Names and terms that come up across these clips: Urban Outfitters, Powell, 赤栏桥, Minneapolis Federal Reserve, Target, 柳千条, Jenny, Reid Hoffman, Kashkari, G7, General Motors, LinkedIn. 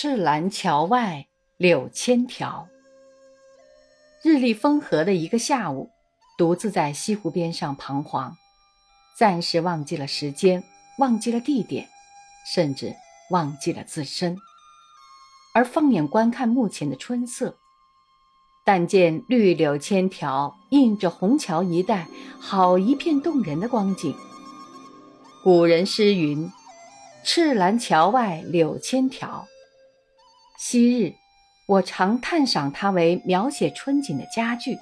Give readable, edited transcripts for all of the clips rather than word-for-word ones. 赤蓝桥外柳千条。日丽风和的一个下午，独自在西湖边上彷徨，暂时忘记了时间，忘记了地点，甚至忘记了自身，而放眼观看目前的春色，但见绿柳千条映着虹桥一带，好一片动人的光景。古人诗云：赤蓝桥外柳千条。昔日我常探赏它为描写春景的佳句，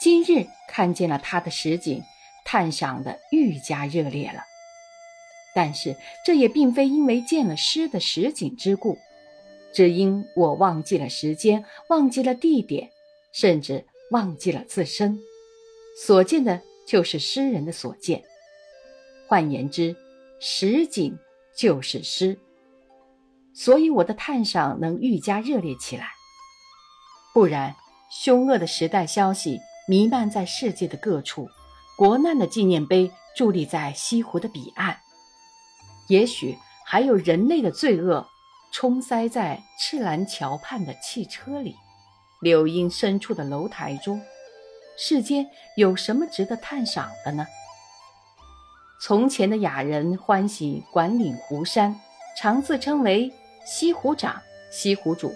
今日看见了它的实景，探赏的愈加热烈了。但是这也并非因为见了诗的实景之故，只因我忘记了时间，忘记了地点，甚至忘记了自身，所见的就是诗人的所见。换言之，实景就是诗，所以我的探赏能愈加热烈起来。不然，凶恶的时代消息弥漫在世界的各处，国难的纪念碑伫立在西湖的彼岸，也许还有人类的罪恶冲塞在赤蓝桥畔的汽车里，柳荫深处的楼台中。世间有什么值得探赏的呢？从前的雅人欢喜管理湖山，常自称为西湖长、西湖主，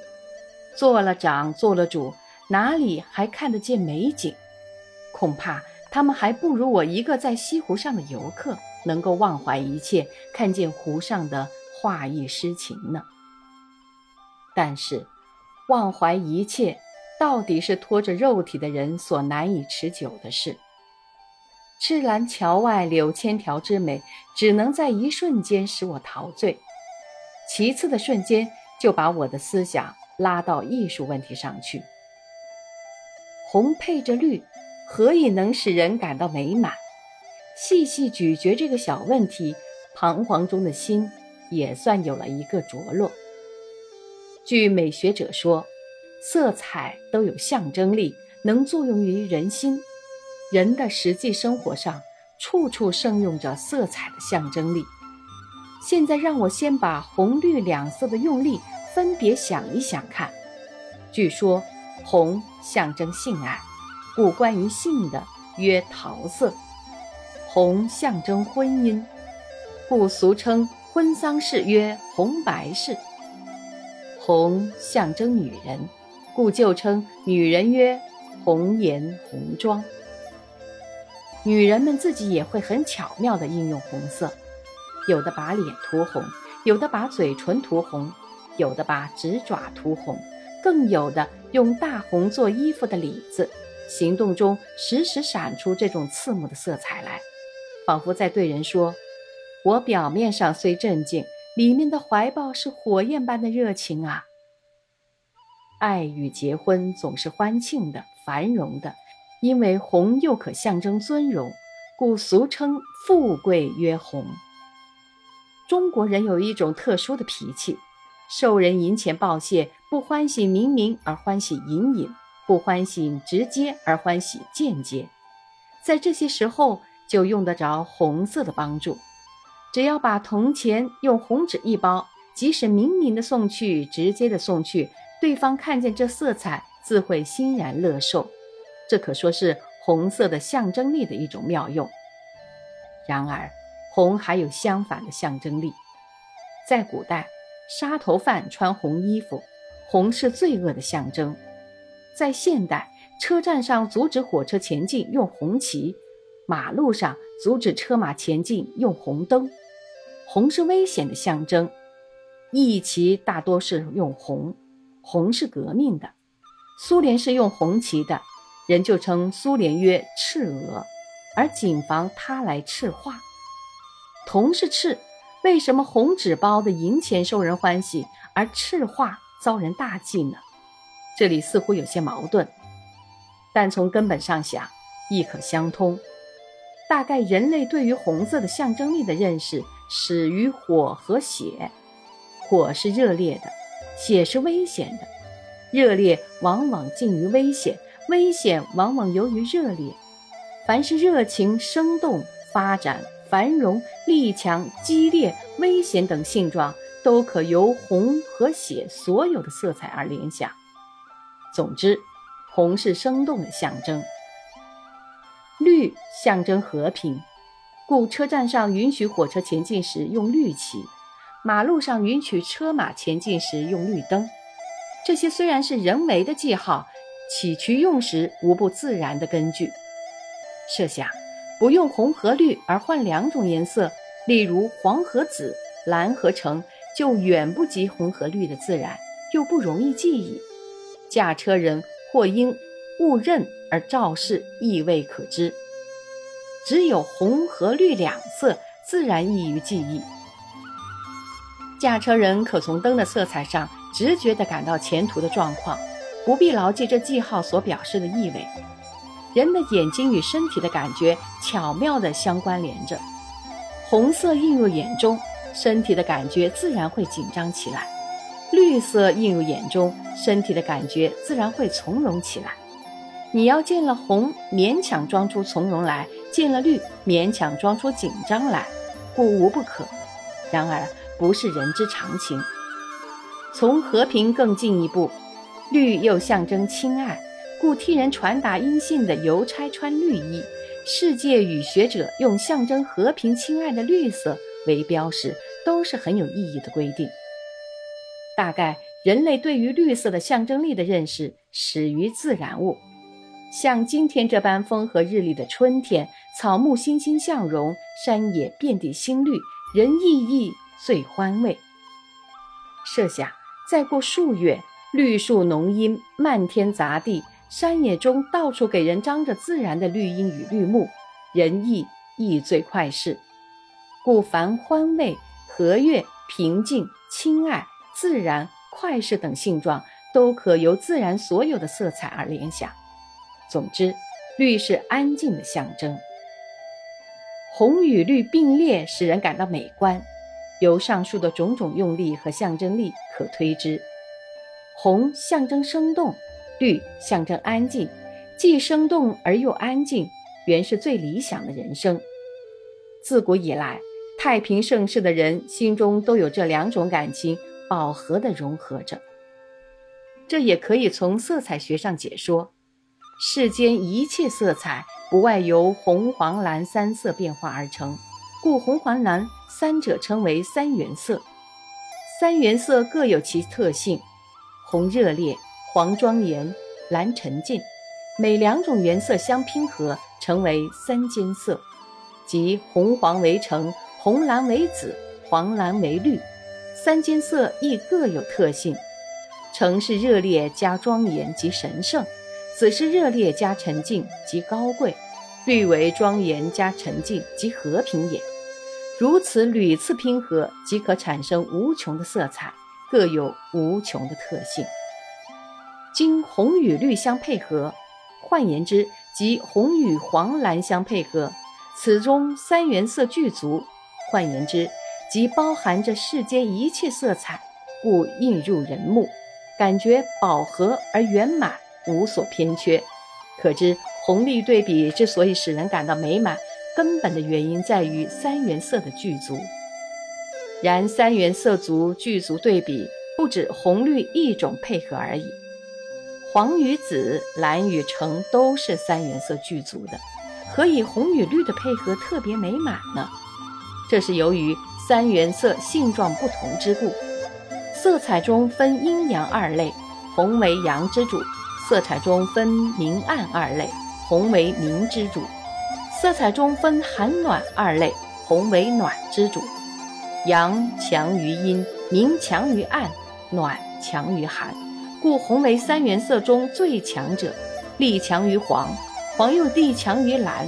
做了长做了主，哪里还看得见美景？恐怕他们还不如我一个在西湖上的游客能够忘怀一切，看见湖上的画意诗情呢。但是忘怀一切到底是拖着肉体的人所难以持久的事。赤蓝桥外柳千条之美只能在一瞬间使我陶醉，其次的瞬间就把我的思想拉到艺术问题上去。红配着绿，何以能使人感到美满？细细咀嚼这个小问题，彷徨中的心也算有了一个着落。据美学者说，色彩都有象征力，能作用于人心。人的实际生活上处处盛用着色彩的象征力。现在让我先把红绿两色的用力分别想一想看。据说红象征性爱，故关于性的曰桃色；红象征婚姻，故俗称婚丧事曰红白事；红象征女人，故旧称女人曰红颜红妆。女人们自己也会很巧妙地应用红色，有的把脸涂红，有的把嘴唇涂红，有的把指爪涂红，更有的用大红做衣服的里子，行动中时时闪出这种刺目的色彩来，仿佛在对人说：我表面上虽镇静，里面的怀抱是火焰般的热情啊。爱与结婚总是欢庆的、繁荣的，因为红又可象征尊荣，故俗称富贵曰红。中国人有一种特殊的脾气，受人银钱报谢，不欢喜明明而欢喜隐隐，不欢喜直接而欢喜间接。在这些时候就用得着红色的帮助，只要把铜钱用红纸一包，即使明明的送去，直接的送去，对方看见这色彩自会欣然乐受。这可说是红色的象征力的一种妙用。然而红还有相反的象征力。在古代，杀头犯穿红衣服，红是罪恶的象征；在现代，车站上阻止火车前进用红旗，马路上阻止车马前进用红灯。红是危险的象征，义旗大多是用红，红是革命的。苏联是用红旗的，人就称苏联曰赤俄，而谨防他来赤化。铜是赤，为什么红纸包的银钱受人欢喜，而赤化遭人大忌呢？这里似乎有些矛盾，但从根本上想亦可相通。大概人类对于红色的象征力的认识始于火和血。火是热烈的，血是危险的。热烈往往近于危险，危险往往由于热烈。凡是热情、生动、发展、繁荣、力强、激烈、危险等性状，都可由红和血所有的色彩而联想。总之，红是生动的象征，绿象征和平，故车站上允许火车前进时用绿旗，马路上允许车马前进时用绿灯。这些虽然是人为的记号，起其用时无不自然的根据。设想不用红和绿而换两种颜色，例如黄和紫、蓝和橙，就远不及红和绿的自然，又不容易记忆。驾车人或因误认而肇事，意味可知。只有红和绿两色自然易于记忆。驾车人可从灯的色彩上直觉地感到前途的状况，不必牢记这记号所表示的意味。人的眼睛与身体的感觉巧妙地相关联着，红色映入眼中，身体的感觉自然会紧张起来；绿色映入眼中，身体的感觉自然会从容起来。你要见了红勉强装出从容来，见了绿勉强装出紧张来，故无不可。然而不是人之常情。从和平更进一步，绿又象征亲爱，故替人传达音信的邮差穿绿衣，世界与学者用象征和平亲爱的绿色为标识，都是很有意义的规定。大概人类对于绿色的象征力的认识始于自然物，像今天这般风和日丽的春天，草木欣欣向荣，山野遍地新绿，人意义最欢慰。设想再过数月，绿树浓荫，漫天杂地，山野中到处给人张着自然的绿荫与绿木，人意亦最快适。故凡欢慰、和悦、平静、亲爱、自然、快适等性状，都可由自然所有的色彩而联想。总之，绿是安静的象征。红与绿并列使人感到美观，由上述的种种用力和象征力可推知，红象征生动，绿象征安静，既生动而又安静，原是最理想的人生。自古以来，太平盛世的人心中都有这两种感情饱和地融合着。这也可以从色彩学上解说，世间一切色彩不外由红黄蓝三色变化而成，故红黄蓝三者称为三原色。三原色各有其特性，红热烈，黄庄严，蓝沉静，每两种原色相拼合，成为三间色，即红黄为橙，红蓝为紫，黄蓝为绿。三间色亦各有特性，橙是热烈加庄严及神圣，紫是热烈加沉静及高贵，绿为庄严加沉静及和平也。如此屡次拼合，即可产生无穷的色彩，各有无穷的特性。经红与绿相配合，换言之，即红与黄蓝相配合，此中三原色具足，换言之，即包含着世间一切色彩，故映入人目，感觉饱和而圆满，无所偏缺。可知红绿对比之所以使人感到美满，根本的原因在于三原色的具足。然三原色足，具足对比，不止红绿一种配合而已。黄与紫，蓝与橙都是三原色具足的，何以红与绿的配合特别美满呢？这是由于三原色性状不同之故。色彩中分阴阳二类，红为阳之主；色彩中分明暗二类，红为明之主；色彩中分寒暖二类，红为暖之主。阳强于阴，明强于暗，暖强于寒，故红为三原色中最强者，力强于黄，黄又力强于蓝，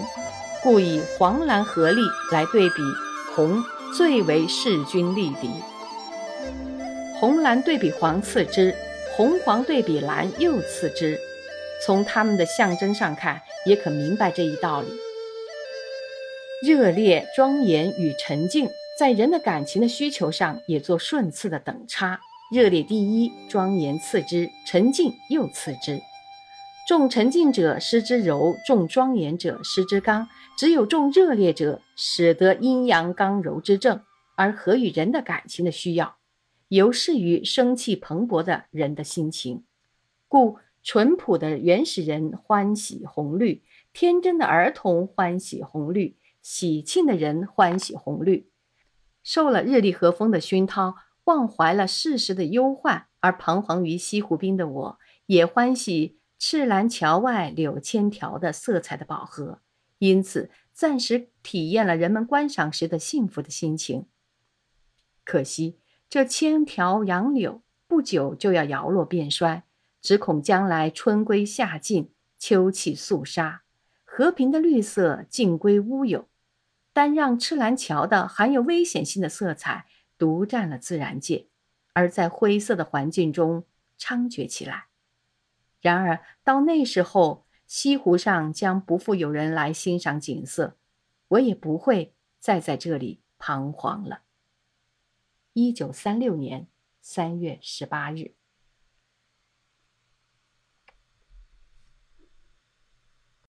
故以黄蓝合力来对比，红最为势均力敌。红蓝对比黄次之，红黄对比蓝又次之。从它们的象征上看，也可明白这一道理。热烈、庄严与沉静，在人的感情的需求上也做顺次的等差，热烈第一，庄严次之，沉静又次之。重沉静者失之柔，重庄严者失之刚，只有重热烈者使得阴阳刚柔之正，而合于人的感情的需要。尤适于生气蓬勃的人的心情。故淳朴的原始人欢喜红绿，天真的儿童欢喜红绿，喜庆的人欢喜红绿。受了日丽和风的熏陶，忘怀了世事的忧患，而彷徨于西湖滨的我，也欢喜赤蓝桥外柳千条的色彩的饱和，因此暂时体验了人们观赏时的幸福的心情。可惜这千条杨柳不久就要摇落变衰，只恐将来春归夏尽，秋气肃杀，和平的绿色尽归乌有，单让赤蓝桥的含有危险性的色彩独占了自然界，而在灰色的环境中猖獗起来。然而到那时候，西湖上将不复有人来欣赏景色，我也不会再在这里彷徨了。1936年3月18日。